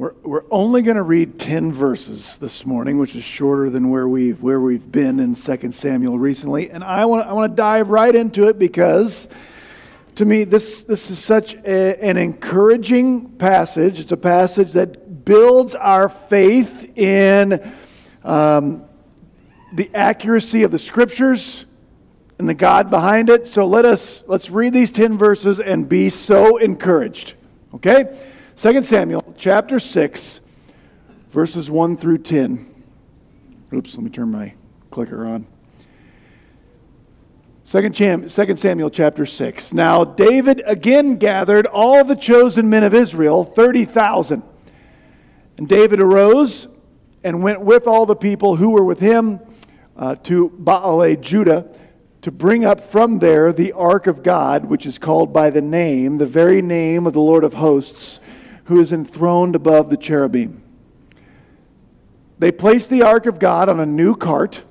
We're only going to read 10 verses this morning, which is shorter than where we've been in 2 Samuel recently, and I want to dive right into it because to me this is such an encouraging passage. It's a passage that builds our faith in the accuracy of the Scriptures and the God behind it. So let's read these 10 verses and be so encouraged. Okay? 2 Samuel chapter 6, verses 1 through 10. Oops, let me turn my clicker on. 2 Samuel chapter 6. Now David again gathered all the chosen men of Israel, 30,000. And David arose and went with all the people who were with him to Baale Judah, to bring up from there the ark of God, which is called by the name, the very name of the Lord of hosts, who is enthroned above the cherubim. They placed the ark of God on a new cart,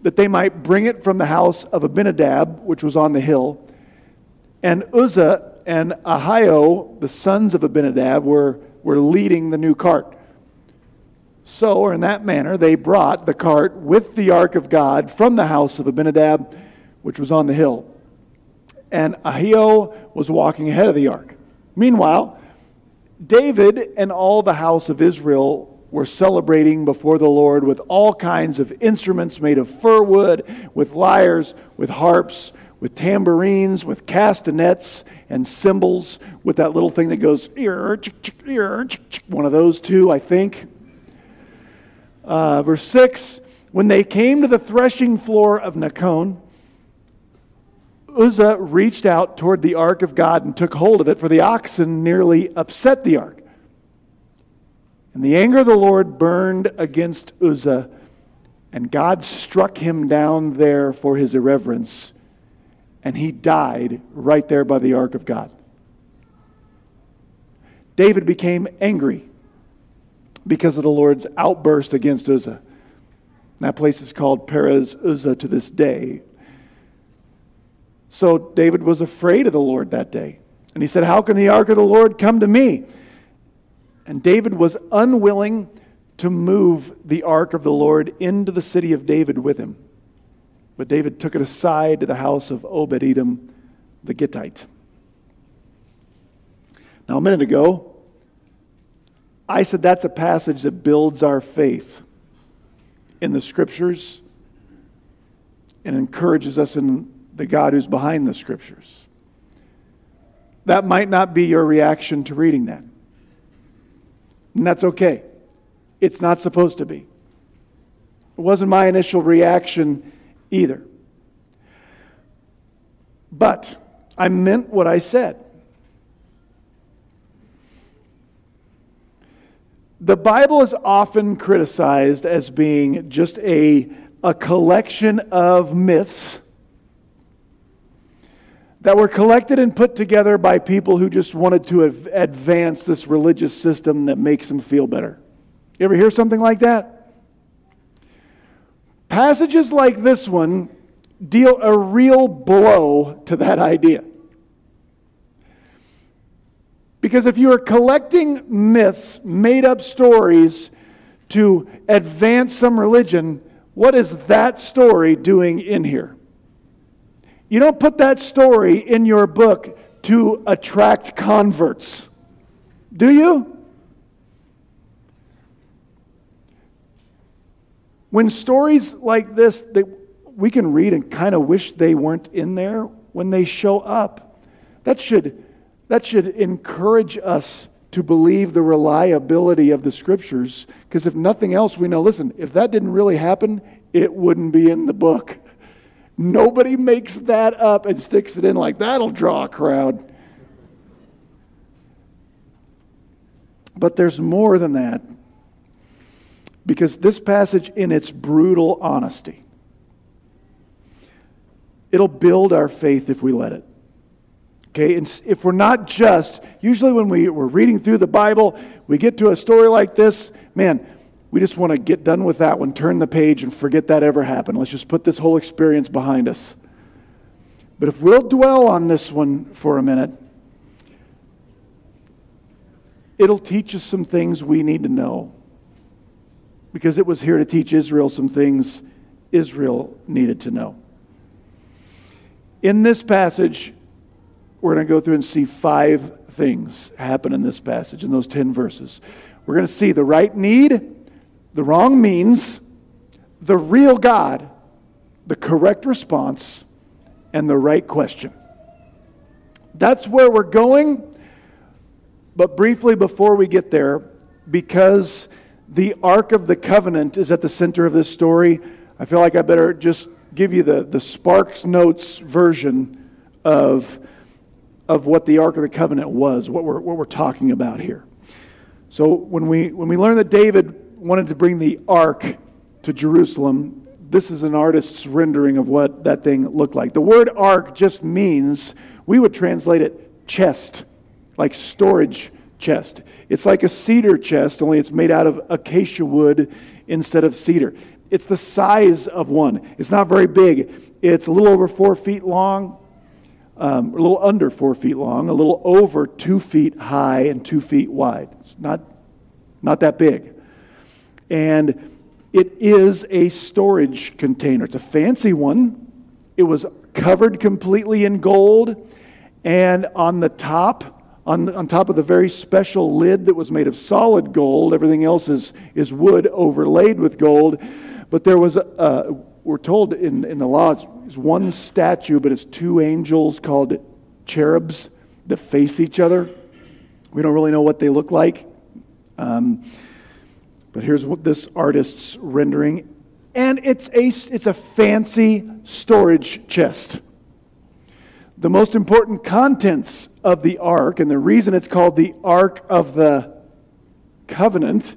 that they might bring it from the house of Abinadab, which was on the hill. And Uzzah and Ahio, the sons of Abinadab, were leading the new cart. So, or in that manner, they brought the cart with the ark of God from the house of Abinadab, which was on the hill. And Ahio was walking ahead of the ark. Meanwhile, David and all the house of Israel were celebrating before the Lord with all kinds of instruments made of fir wood, with lyres, with harps, with tambourines, with castanets and cymbals, with that little thing that goes, one of those two, I think. Verse 6, when they came to the threshing floor of Nacon, Uzzah reached out toward the ark of God and took hold of it, for the oxen nearly upset the ark. And the anger of the Lord burned against Uzzah, and God struck him down there for his irreverence, and he died right there by the ark of God. David became angry because of the Lord's outburst against Uzzah. That place is called Perez Uzzah to this day. So David was afraid of the Lord that day. And he said, how can the ark of the Lord come to me? And David was unwilling to move the ark of the Lord into the city of David with him. But David took it aside to the house of Obed-Edom, the Gittite. Now, a minute ago, I said that's a passage that builds our faith in the Scriptures and encourages us in the God who's behind the Scriptures. That might not be your reaction to reading that. And that's okay. It's not supposed to be. It wasn't my initial reaction either. But I meant what I said. The Bible is often criticized as being just a collection of myths that were collected and put together by people who just wanted to advance this religious system that makes them feel better. You ever hear something like that? Passages like this one deal a real blow to that idea. Because if you are collecting myths, made-up stories to advance some religion, what is that story doing in here? You don't put that story in your book to attract converts, do you? When stories like this, that we can read and kind of wish they weren't in there, when they show up, that should encourage us to believe the reliability of the Scriptures, because if nothing else, we know, listen, if that didn't really happen, it wouldn't be in the book. Nobody makes that up and sticks it in like, that'll draw a crowd. But there's more than that, because this passage, in its brutal honesty, it'll build our faith if we let it. Okay, and if we're not just, usually when we're reading through the Bible, we get to a story like this, man, we just want to get done with that one, turn the page and forget that ever happened. Let's just put this whole experience behind us. But if we'll dwell on this one for a minute, it'll teach us some things we need to know, because it was here to teach Israel some things Israel needed to know. In this passage, we're going to go through and see 5 things happen in this passage, in those 10 verses. We're going to see the right need, the wrong means, the real God, the correct response, and the right question. That's where we're going. But briefly before we get there, because the Ark of the Covenant is at the center of this story, I feel like I better just give you the Sparks Notes version of what the Ark of the Covenant was, what we're talking about here. So when we learn that David wanted to bring the Ark to Jerusalem, this is an artist's rendering of what that thing looked like. The word Ark just means, we would translate it chest, like storage chest. It's like a cedar chest, only it's made out of acacia wood instead of cedar. It's the size of one. It's not very big. It's a little over 4 feet long, a little under 4 feet long, a little over 2 feet high and 2 feet wide. It's not that big. And it is a storage container. It's a fancy one. It was covered completely in gold. And on the top, on top of the very special lid that was made of solid gold, everything else is wood overlaid with gold. But there was, we're told in the law, it's one statue, but it's 2 angels called cherubs that face each other. We don't really know what they look like. But here's what this artist's rendering. And it's a fancy storage chest. The most important contents of the Ark, and the reason it's called the Ark of the Covenant,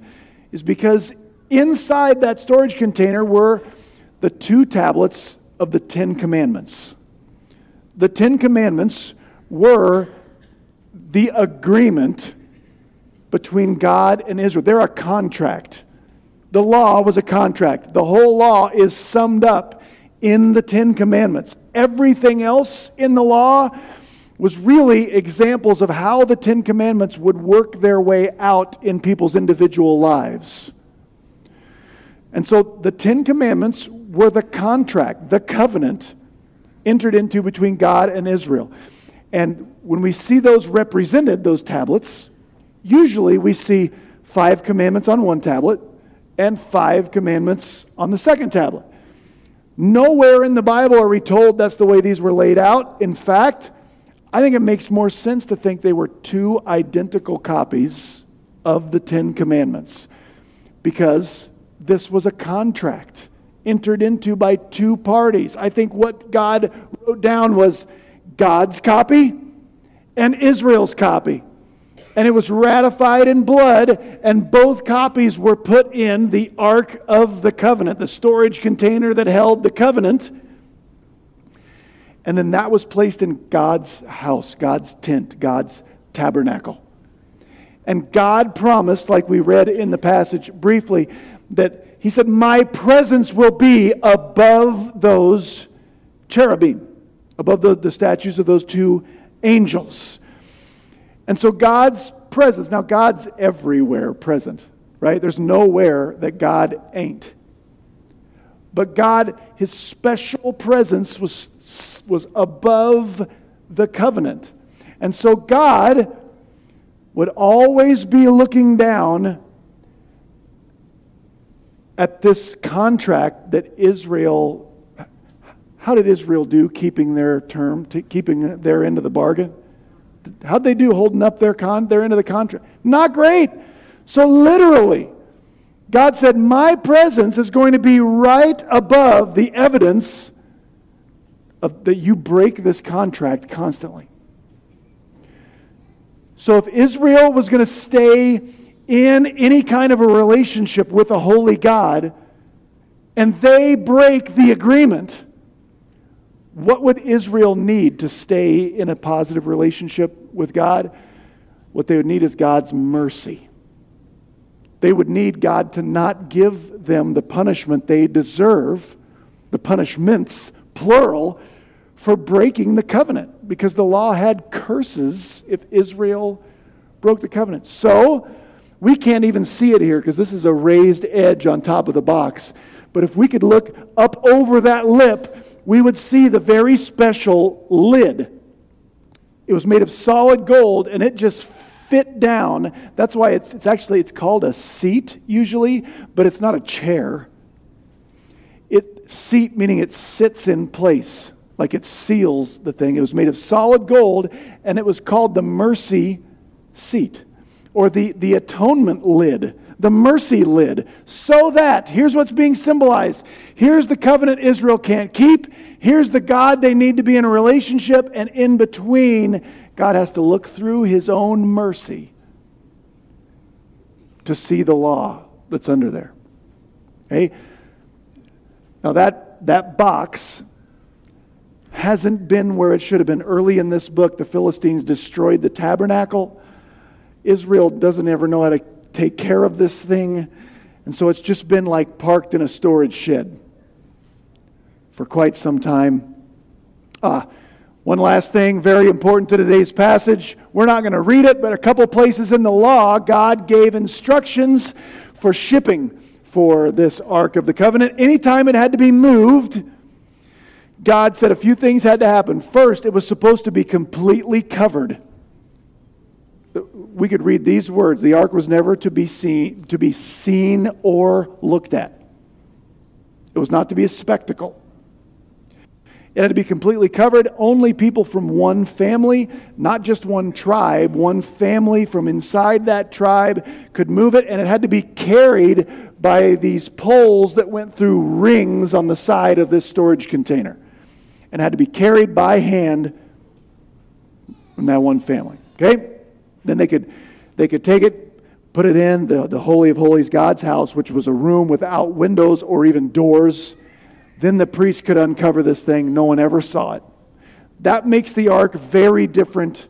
is because inside that storage container were the 2 tablets of the 10 Commandments. The 10 Commandments were the agreement between God and Israel. They're a contract. The law was a contract. The whole law is summed up in the 10 Commandments. Everything else in the law was really examples of how the 10 Commandments would work their way out in people's individual lives. And so the 10 Commandments were the contract, the covenant entered into between God and Israel. And when we see those represented, those tablets, usually we see 5 commandments on one tablet and 5 commandments on the second tablet. Nowhere in the Bible are we told that's the way these were laid out. In fact, I think it makes more sense to think they were 2 identical copies of the 10 Commandments, because this was a contract entered into by 2 parties. I think what God wrote down was God's copy and Israel's copy. And it was ratified in blood, and both copies were put in the Ark of the Covenant, the storage container that held the covenant. And then that was placed in God's house, God's tent, God's tabernacle. And God promised, like we read in the passage briefly, that He said, "My presence will be above those cherubim," above the statues of those 2 angels. And so God's presence, now God's everywhere present, right? There's nowhere that God ain't. But God, His special presence was above the covenant. And so God would always be looking down at this contract that Israel, how did Israel do keeping their term, keeping their end of the bargain? How'd they do holding up their end of the contract? Not great. So literally, God said, "My presence is going to be right above the evidence that you break this contract constantly." So if Israel was going to stay in any kind of a relationship with a holy God, and they break the agreement, what would Israel need to stay in a positive relationship with God? What they would need is God's mercy. They would need God to not give them the punishment they deserve, the punishments, plural, for breaking the covenant, because the law had curses if Israel broke the covenant. So we can't even see it here because this is a raised edge on top of the box. But if we could look up over that lip, we would see the very special lid. It was made of solid gold, and it just fit down. That's why it's actually called a seat usually, but it's not a chair. Seat meaning it sits in place, like it seals the thing. It was made of solid gold, and it was called the mercy seat, or the atonement lid, the mercy lid. So that, here's what's being symbolized. Here's the covenant Israel can't keep. Here's the God they need to be in a relationship, and in between, God has to look through his own mercy to see the law that's under there. Okay? Now that box hasn't been where it should have been. Early in this book, the Philistines destroyed the tabernacle. Israel doesn't ever know how to take care of this thing. And so it's just been like parked in a storage shed for quite some time. One last thing, very important to today's passage. We're not going to read it, but a couple places in the law, God gave instructions for shipping for this Ark of the Covenant. Anytime it had to be moved, God said a few things had to happen. First, it was supposed to be completely covered. We could read these words: the Ark was never to be seen or looked at. It was not to be a spectacle. It had to be completely covered. Only people from one family, not just one tribe, one family from inside that tribe could move it, and it had to be carried by these poles that went through rings on the side of this storage container, and had to be carried by hand from that one family. Okay? Then they could take it, put it in the Holy of Holies, God's house, which was a room without windows or even doors. Then the priest could uncover this thing. No one ever saw it. That makes the ark very different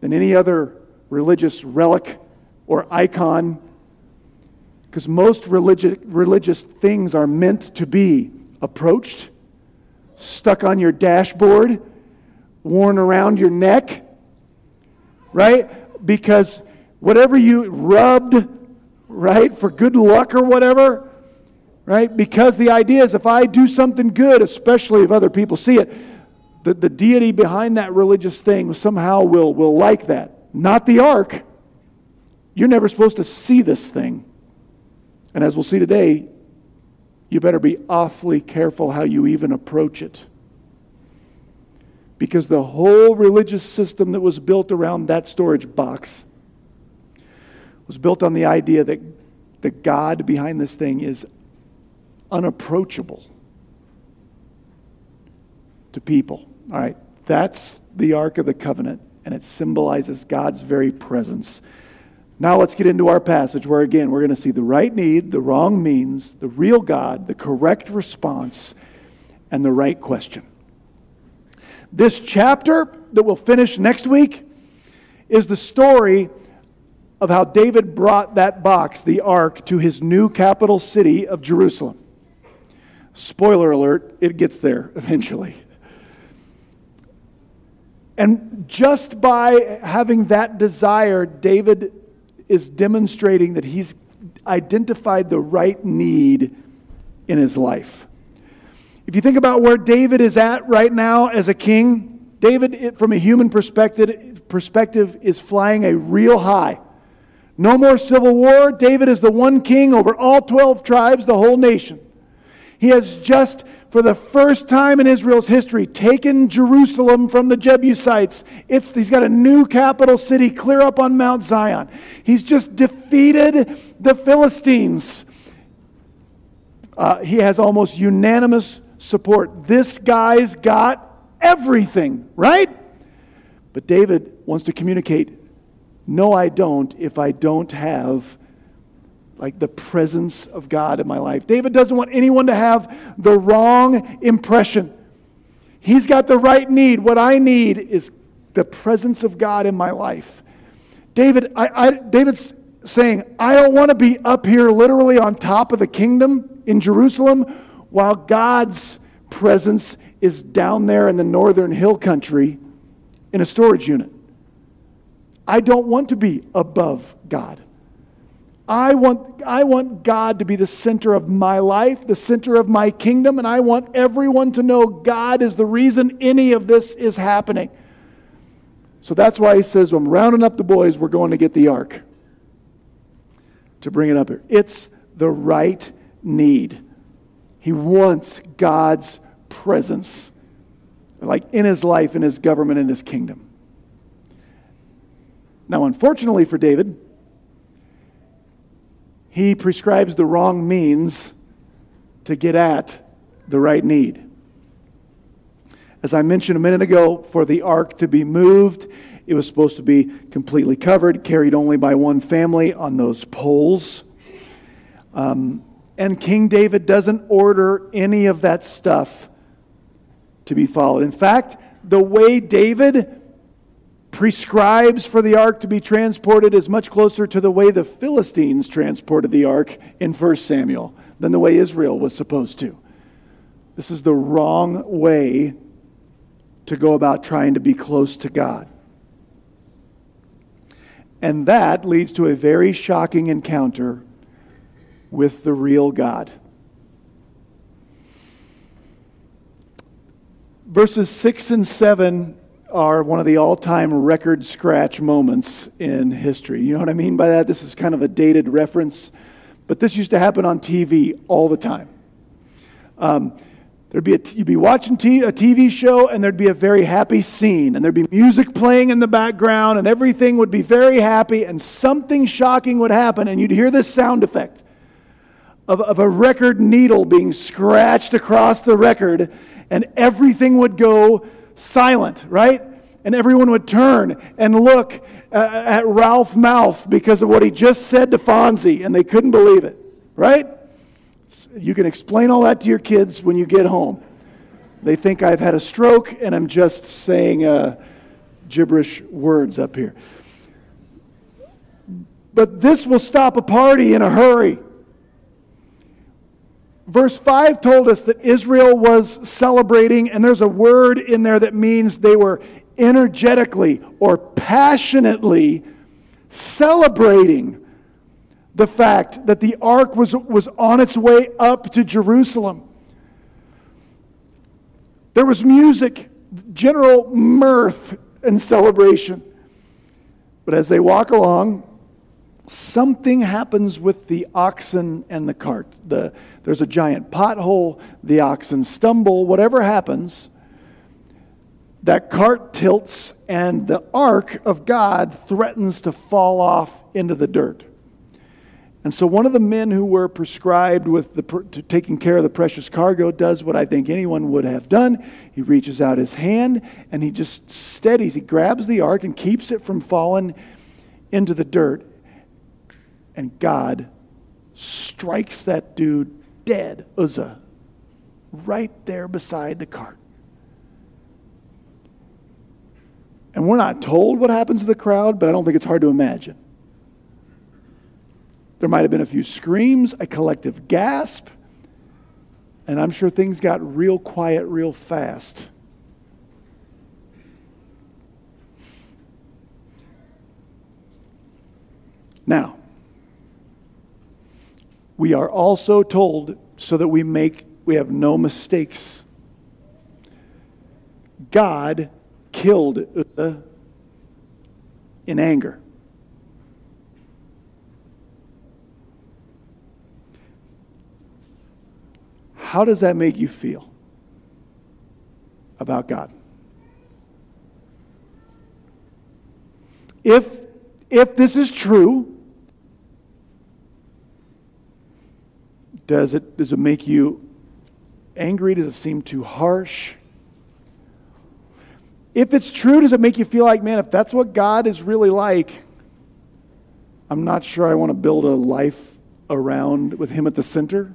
than any other religious relic or icon, because most religious things are meant to be approached, stuck on your dashboard, worn around your neck, right? Because whatever you rubbed, right, for good luck or whatever, right? Because the idea is if I do something good, especially if other people see it, the deity behind that religious thing somehow will like that. Not the ark. You're never supposed to see this thing. And as we'll see today, you better be awfully careful how you even approach it. Because the whole religious system that was built around that storage box was built on the idea that the God behind this thing is unapproachable to people. All right, that's the Ark of the Covenant, and it symbolizes God's very presence. Now let's get into our passage where, again, we're going to see the right need, the wrong means, the real God, the correct response, and the right question. This chapter that we'll finish next week is the story of how David brought that box, the ark, to his new capital city of Jerusalem. Spoiler alert, it gets there eventually. And just by having that desire, David is demonstrating that he's identified the right need in his life. If you think about where David is at right now as a king, David, from a human perspective, is flying a real high. No more civil war. David is the one king over all 12 tribes, the whole nation. He has just, for the first time in Israel's history, taken Jerusalem from the Jebusites. He's got a new capital city clear up on Mount Zion. He's just defeated the Philistines. He has almost unanimous support. This guy's got everything, right? But David wants to communicate, no, I don't, if I don't have like the presence of God in my life. David doesn't want anyone to have the wrong impression. He's got the right need. What I need is the presence of God in my life. David's saying, I don't want to be up here literally on top of the kingdom in Jerusalem while God's presence is down there in the northern hill country in a storage unit. I don't want to be above God. I want God to be the center of my life, the center of my kingdom, and I want everyone to know God is the reason any of this is happening. So that's why he says, I'm rounding up the boys, we're going to get the ark. To bring it up here. It's the right need. He wants God's presence, like in his life, in his government, in his kingdom. Now, unfortunately for David, he prescribes the wrong means to get at the right need. As I mentioned a minute ago, for the ark to be moved, it was supposed to be completely covered, carried only by one family on those poles. And King David doesn't order any of that stuff to be followed. In fact, the way David prescribes for the ark to be transported is much closer to the way the Philistines transported the ark in 1 Samuel than the way Israel was supposed to. This is the wrong way to go about trying to be close to God. And that leads to a very shocking encounter with the real God. Verses 6 and 7 are one of the all-time record scratch moments in history. You know what I mean by that? This is kind of a dated reference, but this used to happen on TV all the time. You'd be watching a TV show, and there'd be a very happy scene, and there'd be music playing in the background, and everything would be very happy, and something shocking would happen, and you'd hear this sound effect of a record needle being scratched across the record, and everything would go silent, right? And everyone would turn and look at Ralph Malph because of what he just said to Fonzie, and they couldn't believe it, right? You can explain all that to your kids when you get home. They think I've had a stroke and I'm just saying gibberish words up here. But this will stop a party in a hurry. Verse 5 told us that Israel was celebrating, and there's a word in there that means they were energetically or passionately celebrating the fact that the ark was on its way up to Jerusalem. There was music, general mirth and celebration. But as they walk along, something happens with the oxen and the cart. There's a giant pothole, the oxen stumble, whatever happens, that cart tilts and the ark of God threatens to fall off into the dirt. And so one of the men who were prescribed with taking care of the precious cargo does what I think anyone would have done. He reaches out his hand and he just steadies. He grabs the ark and keeps it from falling into the dirt. And God strikes that dude dead, Uzzah, right there beside the cart. And we're not told what happens to the crowd, but I don't think it's hard to imagine. There might have been a few screams, a collective gasp, and I'm sure things got real quiet real fast. Now, we are also told so that we have no mistakes. God killed Uzzah in anger. How does that make you feel about God? If this is true, does it make you angry? Does it seem too harsh? If it's true, does it make you feel like, man, if that's what God is really like, I'm not sure I want to build a life around with him at the center?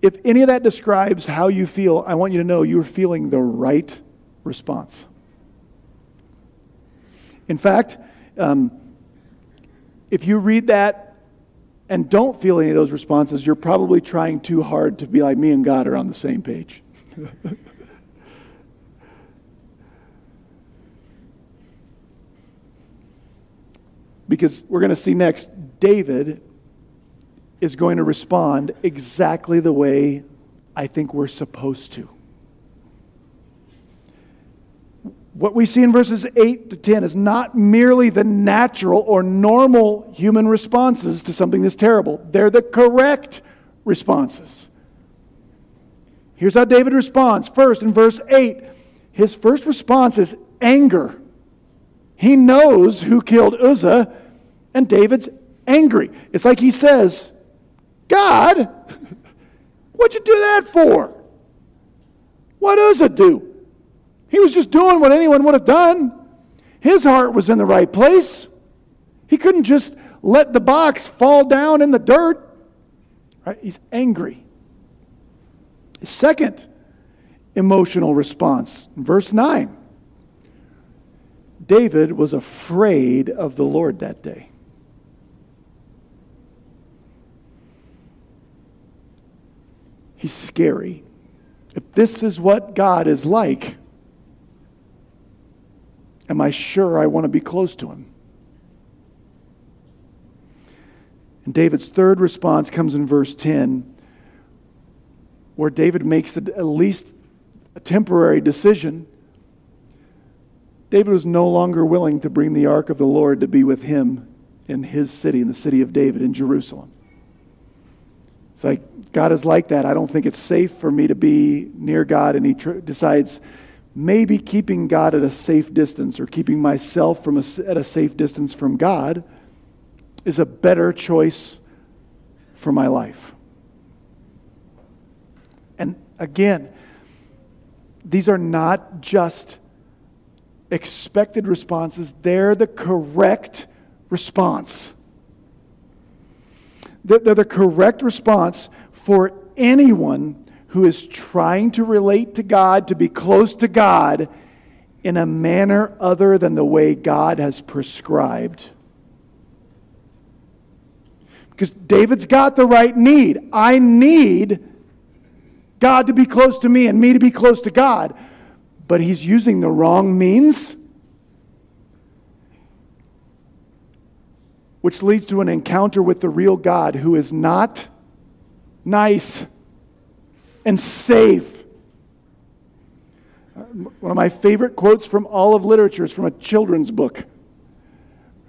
If any of that describes how you feel, I want you to know you're feeling the right response. In fact, if you read that and don't feel any of those responses, you're probably trying too hard to be like, me and God are on the same page. Because we're going to see next, David is going to respond exactly the way I think we're supposed to. What we see in verses 8 to 10 is not merely the natural or normal human responses to something that's terrible. They're the correct responses. Here's how David responds. First, in verse 8, his first response is anger. He knows who killed Uzzah, and David's angry. It's like he says, God, what'd you do that for? What does it do? He was just doing what anyone would have done. His heart was in the right place. He couldn't just let the box fall down in the dirt. Right? He's angry. His second emotional response, verse 9. David was afraid of the Lord that day. He's scary. If this is what God is like, am I sure I want to be close to him? And David's third response comes in verse 10, where David makes at least a temporary decision. David was no longer willing to bring the ark of the Lord to be with him in his city, in the city of David, in Jerusalem. It's like, God is like that. I don't think it's safe for me to be near God, and he decides maybe keeping God at a safe distance, or keeping myself at a safe distance from God, is a better choice for my life. And again, these are not just expected responses, they're the correct response. They're the correct response for anyone who is trying to relate to God, to be close to God in a manner other than the way God has prescribed. Because David's got the right need. I need God to be close to me and me to be close to God. But he's using the wrong means, which leads to an encounter with the real God, who is not nice and safe. One of my favorite quotes from all of literature is from a children's book.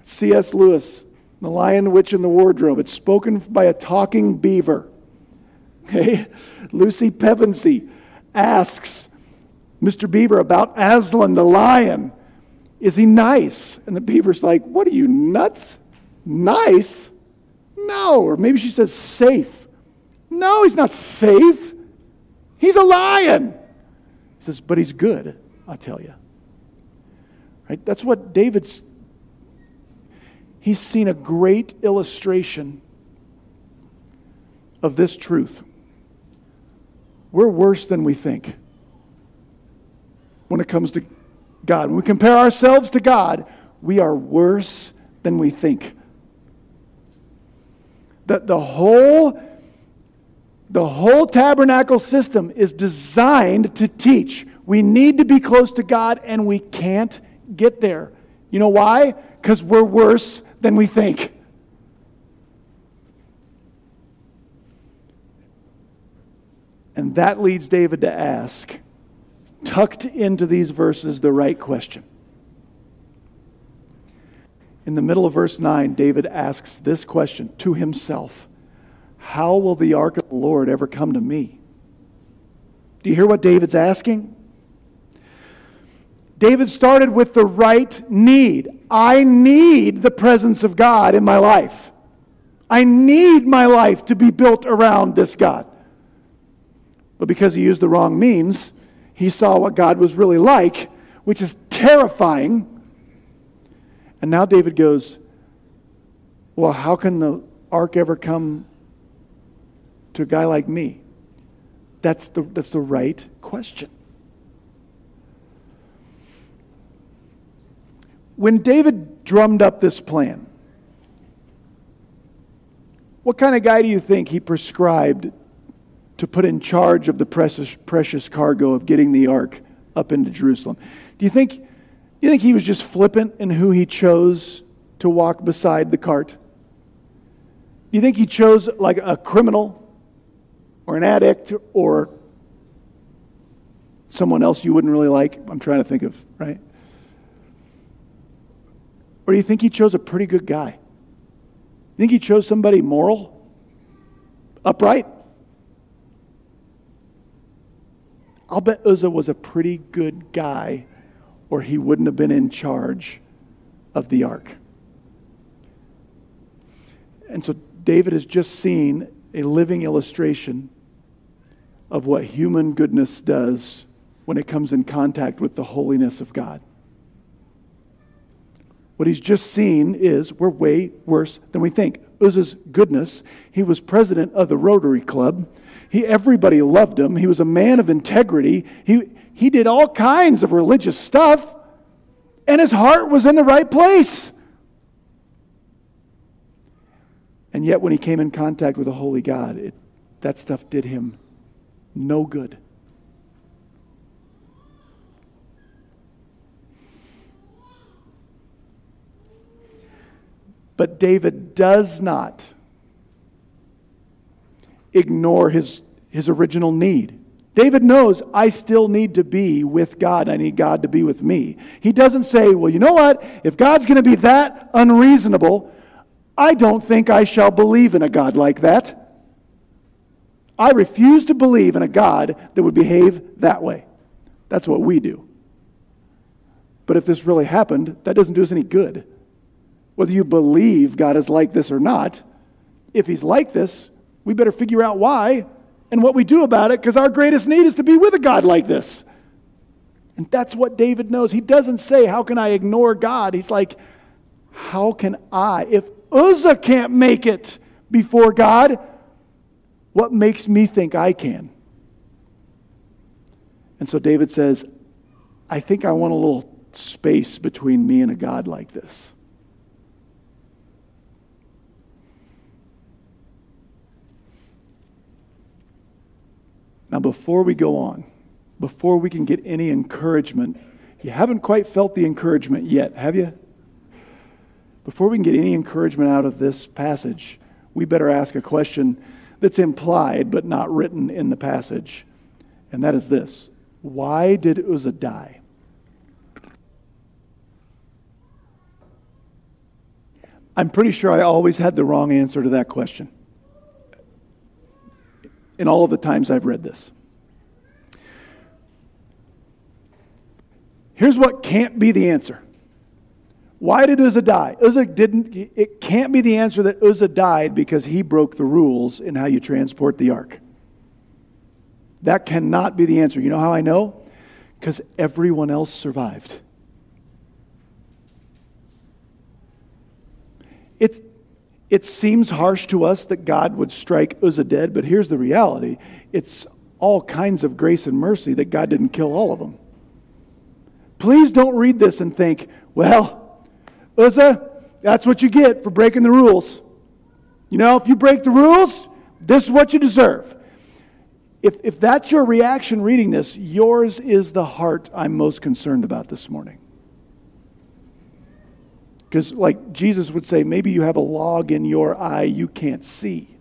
C.S. Lewis, The Lion, Witch, and the Wardrobe. It's spoken by a talking beaver. Okay? Lucy Pevensey asks Mr. Beaver about Aslan the lion. Is he nice? And the beaver's like, what are you, nuts? Nice? No. Or maybe she says safe. No, he's not safe. He's a lion. He says, but he's good, I tell you. Right? That's what David's... He's seen a great illustration of this truth. We're worse than we think when it comes to God. When we compare ourselves to God, we are worse than we think. That the whole tabernacle system is designed to teach we need to be close to God, and we can't get there. You know why? Because we're worse than we think. And that leads David to ask, tucked into these verses, the right question. In the middle of verse 9, David asks this question to himself: how will the ark of the Lord ever come to me? Do you hear what David's asking? David started with the right need. I need the presence of God in my life. I need my life to be built around this God. But because he used the wrong means, he saw what God was really like, which is terrifying. And now David goes, well, how can the ark ever come to a guy like me? That's the right question. When David drummed up this plan, what kind of guy do you think he prescribed to put in charge of the precious cargo of getting the ark up into Jerusalem? Do you think he was just flippant in who he chose to walk beside the cart? Do you think he chose like a criminal or an addict or someone else you wouldn't really like? I'm trying to think of, right? Or do you think he chose a pretty good guy? You think he chose somebody moral, upright? I'll bet Uzzah was a pretty good guy, or he wouldn't have been in charge of the ark. And so David has just seen a living illustration of what human goodness does when it comes in contact with the holiness of God. What he's just seen is we're way worse than we think. Uzzah's goodness. He was president of the Rotary Club. Everybody loved him. He was a man of integrity. He did all kinds of religious stuff, and his heart was in the right place. And yet when he came in contact with a holy God, that stuff did him no good. But David does not ignore his original need. David knows, I still need to be with God. I need God to be with me. He doesn't say, well, you know what? If God's going to be that unreasonable, I don't think I shall believe in a God like that. I refuse to believe in a God that would behave that way. That's what we do. But if this really happened, that doesn't do us any good. Whether you believe God is like this or not, if he's like this, we better figure out why and what we do about it, because our greatest need is to be with a God like this. And that's what David knows. He doesn't say, how can I ignore God? He's like, how can I? If Uzzah can't make it before God, what makes me think I can? And so David says, I think I want a little space between me and a God like this. Now, before we go on, before we can get any encouragement, you haven't quite felt the encouragement yet, have you? Before we can get any encouragement out of this passage, we better ask a question that's implied but not written in the passage, and that is this. Why did Uzzah die? I'm pretty sure I always had the wrong answer to that question in all of the times I've read this. Here's what can't be the answer. Why did Uzzah die? It can't be the answer that Uzzah died because he broke the rules in how you transport the ark. That cannot be the answer. You know how I know? Because everyone else survived. It seems harsh to us that God would strike Uzzah dead, but here's the reality. It's all kinds of grace and mercy that God didn't kill all of them. Please don't read this and think, well, Uzzah, that's what you get for breaking the rules. You know, if you break the rules, this is what you deserve. If that's your reaction reading this, yours is the heart I'm most concerned about this morning. Because like Jesus would say, maybe you have a log in your eye you can't see.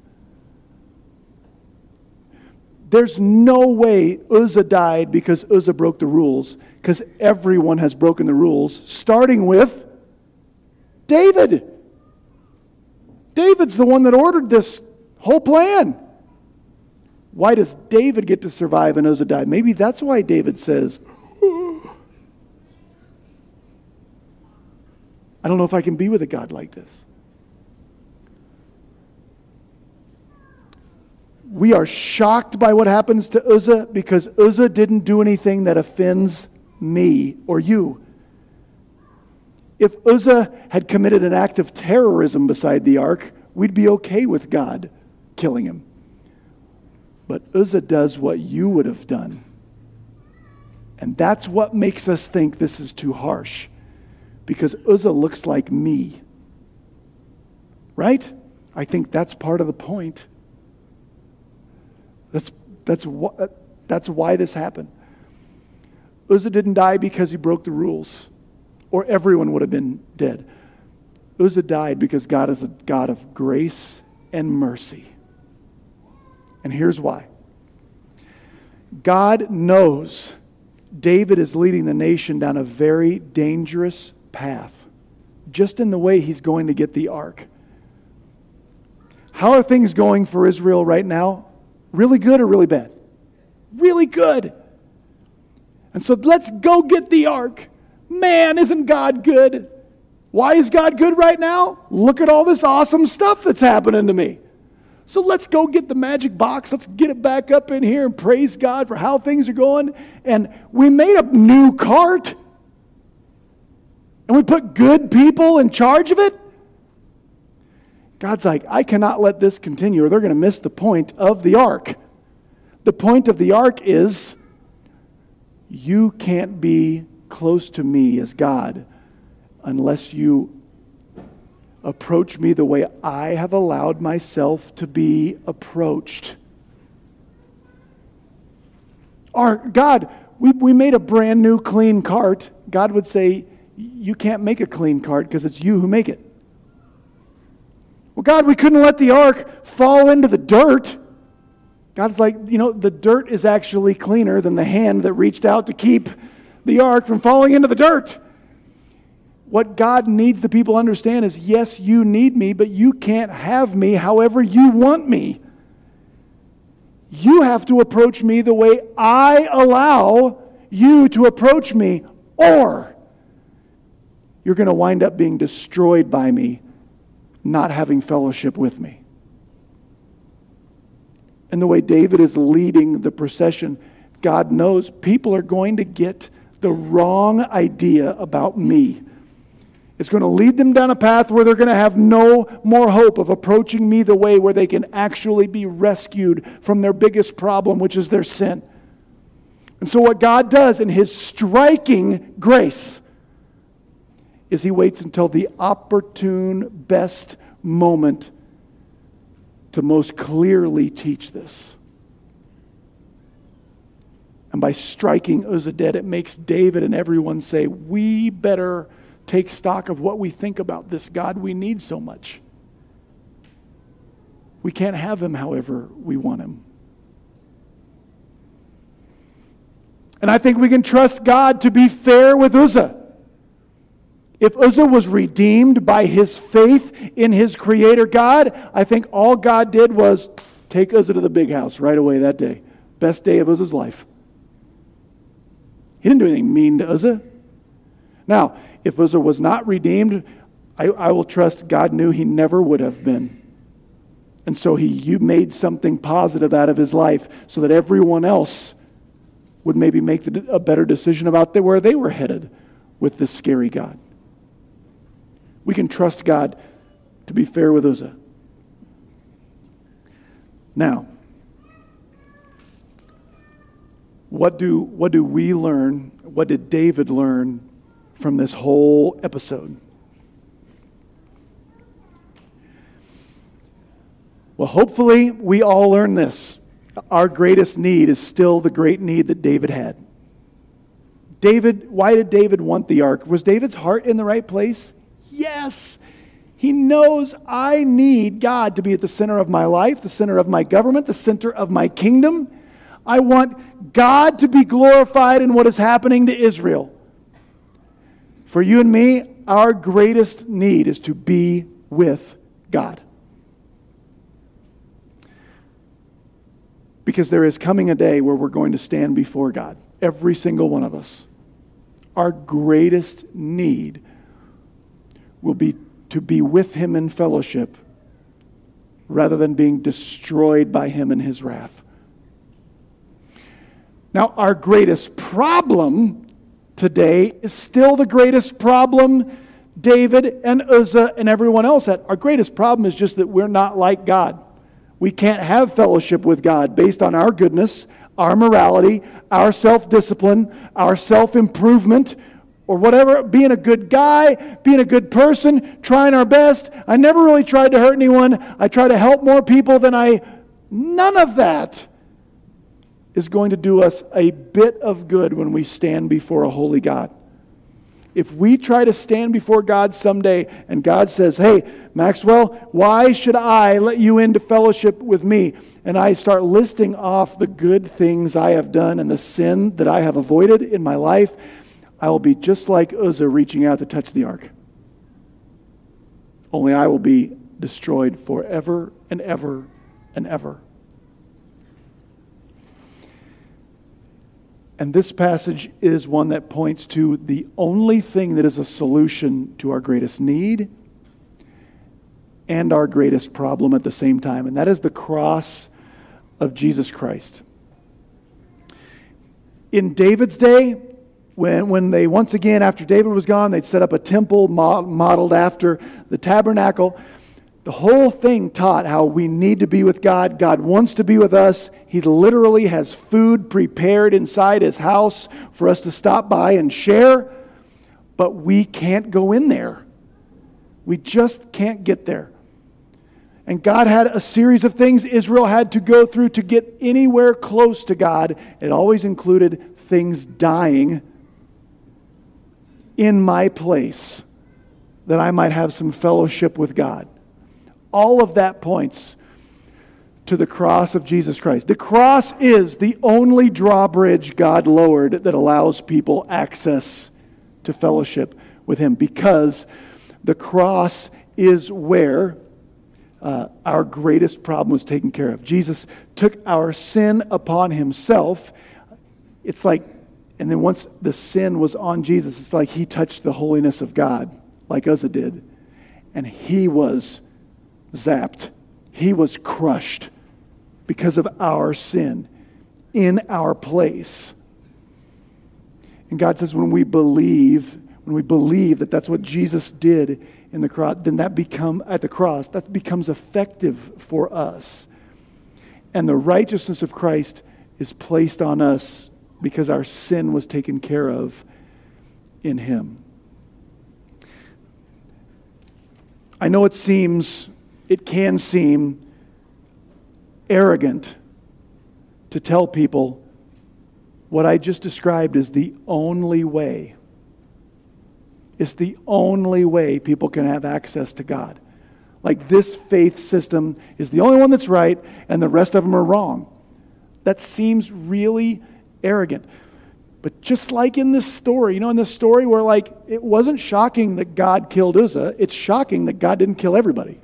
There's no way Uzzah died because Uzzah broke the rules, because everyone has broken the rules, starting with David. David's the one that ordered this whole plan. Why does David get to survive and Uzzah died? Maybe that's why David says, I don't know if I can be with a God like this. We are shocked by what happens to Uzzah because Uzzah didn't do anything that offends me or you. If Uzzah had committed an act of terrorism beside the ark, we'd be okay with God killing him. But Uzzah does what you would have done. And that's what makes us think this is too harsh. Because Uzzah looks like me. Right? I think that's part of the point. That's why this happened. Uzzah didn't die because he broke the rules, or everyone would have been dead. Uzzah died because God is a God of grace and mercy. And here's why. God knows David is leading the nation down a very dangerous path, just in the way he's going to get the ark. How are things going for Israel right now? Really good or really bad? Really good. And so let's go get the ark. Man, isn't God good? Why is God good right now? Look at all this awesome stuff that's happening to me. So let's go get the magic box. Let's get it back up in here and praise God for how things are going. And we made a new cart. And we put good people in charge of it. God's like, I cannot let this continue or they're going to miss the point of the ark. The point of the ark is you can't be close to me as God unless you approach me the way I have allowed myself to be approached. Our God, we made a brand new clean cart. God would say, you can't make a clean cart because it's you who make it. Well, God, we couldn't let the ark fall into the dirt. God's like, the dirt is actually cleaner than the hand that reached out to keep the ark from falling into the dirt. What God needs the people to understand is, yes, you need me, but you can't have me however you want me. You have to approach me the way I allow you to approach me, or you're going to wind up being destroyed by me, not having fellowship with me. And the way David is leading the procession, God knows people are going to get the wrong idea about me. It's going to lead them down a path where they're going to have no more hope of approaching me the way where they can actually be rescued from their biggest problem, which is their sin. And so what God does in his striking grace is he waits until the opportune best moment to most clearly teach this. And by striking Uzzah dead, it makes David and everyone say, we better take stock of what we think about this God we need so much. We can't have him however we want him. And I think we can trust God to be fair with Uzzah. If Uzzah was redeemed by his faith in his Creator God, I think all God did was take Uzzah to the big house right away that day. Best day of Uzzah's life. He didn't do anything mean to Uzzah. Now, if Uzzah was not redeemed, I will trust God knew he never would have been. And so you made something positive out of his life so that everyone else would maybe make a better decision about where they were headed with this scary God. We can trust God to be fair with Uzzah. Now, what do we learn? What did David learn from this whole episode? Well, hopefully we all learn this. Our greatest need is still the great need that David had. David, why did David want the ark? Was David's heart in the right place? Yes. He knows I need God to be at the center of my life, the center of my government, the center of my kingdom. I want God to be glorified in what is happening to Israel. For you and me, our greatest need is to be with God. Because there is coming a day where we're going to stand before God, every single one of us. Our greatest need will be to be with him in fellowship rather than being destroyed by him in his wrath. Now, our greatest problem today is still the greatest problem David and Uzzah and everyone else had. Our greatest problem is just that we're not like God. We can't have fellowship with God based on our goodness, our morality, our self-discipline, our self-improvement, or whatever, being a good guy, being a good person, trying our best. I never really tried to hurt anyone. I try to help more people than None of that is going to do us a bit of good when we stand before a holy God. If we try to stand before God someday and God says, hey, Maxwell, why should I let you into fellowship with me? And I start listing off the good things I have done and the sin that I have avoided in my life, I will be just like Uzzah reaching out to touch the ark. Only I will be destroyed forever and ever and ever. And this passage is one that points to the only thing that is a solution to our greatest need and our greatest problem at the same time, and that is the cross of Jesus Christ. In David's day, when they once again, after David was gone, they'd set up a temple modeled after the tabernacle. The whole thing taught how we need to be with God. God wants to be with us. He literally has food prepared inside His house for us to stop by and share, but we can't go in there. We just can't get there. And God had a series of things Israel had to go through to get anywhere close to God. It always included things dying in my place that I might have some fellowship with God. All of that points to the cross of Jesus Christ. The cross is the only drawbridge God lowered that allows people access to fellowship with Him, because the cross is where our greatest problem was taken care of. Jesus took our sin upon Himself. It's like, and then once the sin was on Jesus, it's like He touched the holiness of God, like Uzzah did, and He was zapped. He was crushed because of our sin in our place. And God says when we believe that that's what Jesus did in the cross, then that becomes effective for us. And the righteousness of Christ is placed on us because our sin was taken care of in Him. I know it can seem arrogant to tell people what I just described is the only way. It's the only way people can have access to God. Like, this faith system is the only one that's right and the rest of them are wrong. That seems really arrogant. But just like in this story, in this story where it wasn't shocking that God killed Uzzah, it's shocking that God didn't kill everybody.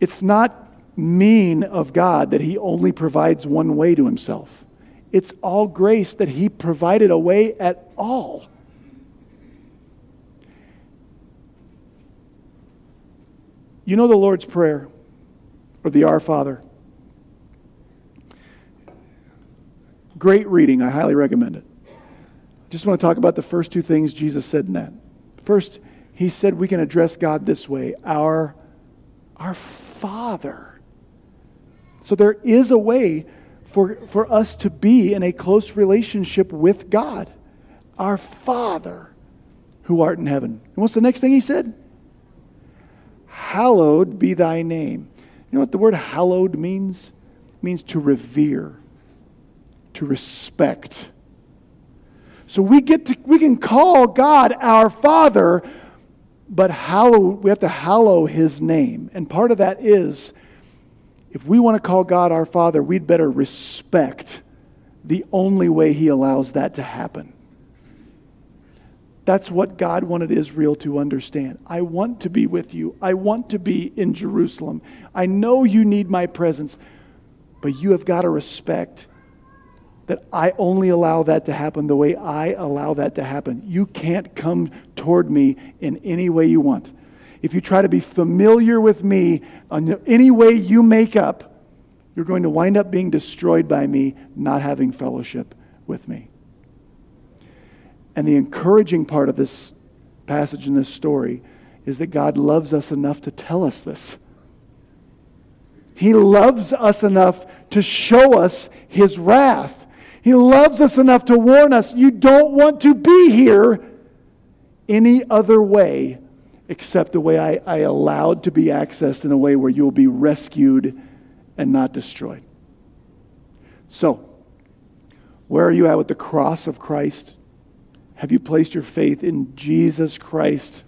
It's not mean of God that He only provides one way to Himself. It's all grace that He provided a way at all. You know the Lord's Prayer, or the Our Father. Great reading. I highly recommend it. Just want to talk about the first two things Jesus said in that. First, He said we can address God this way, our Father. So there is a way for us to be in a close relationship with God. Our Father who art in heaven. And what's the next thing He said? Hallowed be thy name. You know what the word hallowed means? It means to revere, to respect. So we can call God our Father, but we have to hallow His name. And part of that is, if we want to call God our Father, we'd better respect the only way He allows that to happen. That's what God wanted Israel to understand. I want to be with you. I want to be in Jerusalem. I know you need my presence, but you have got to respect that I only allow that to happen the way I allow that to happen. You can't come toward me in any way you want. If you try to be familiar with me on any way you make up, you're going to wind up being destroyed by me, not having fellowship with me. And the encouraging part of this passage in this story is that God loves us enough to tell us this. He loves us enough to show us His wrath. He loves us enough to warn us, you don't want to be here any other way except the way I allowed to be accessed, in a way where you'll be rescued and not destroyed. So, where are you at with the cross of Christ? Have you placed your faith in Jesus Christ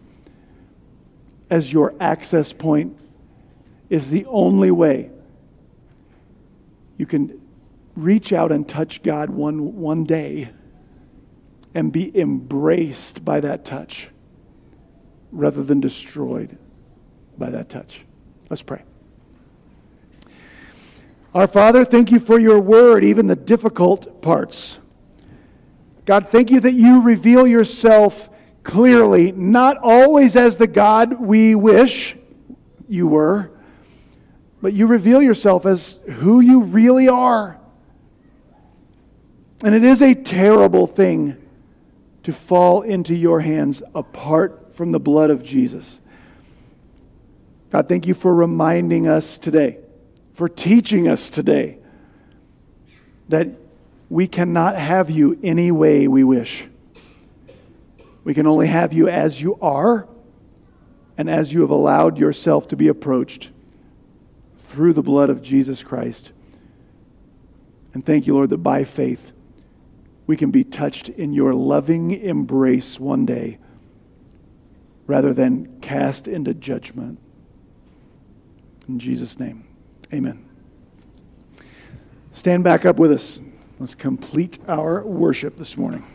as your access point? Is the only way you can reach out and touch God one day and be embraced by that touch rather than destroyed by that touch. Let's pray. Our Father, thank you for your word, even the difficult parts. God, thank you that you reveal yourself clearly, not always as the God we wish you were, but you reveal yourself as who you really are. And it is a terrible thing to fall into your hands apart from the blood of Jesus. God, thank you for reminding us today, for teaching us today, that we cannot have you any way we wish. We can only have you as you are and as you have allowed yourself to be approached through the blood of Jesus Christ. And thank you, Lord, that by faith we can be touched in your loving embrace one day rather than cast into judgment. In Jesus' name, amen. Stand back up with us. Let's complete our worship this morning.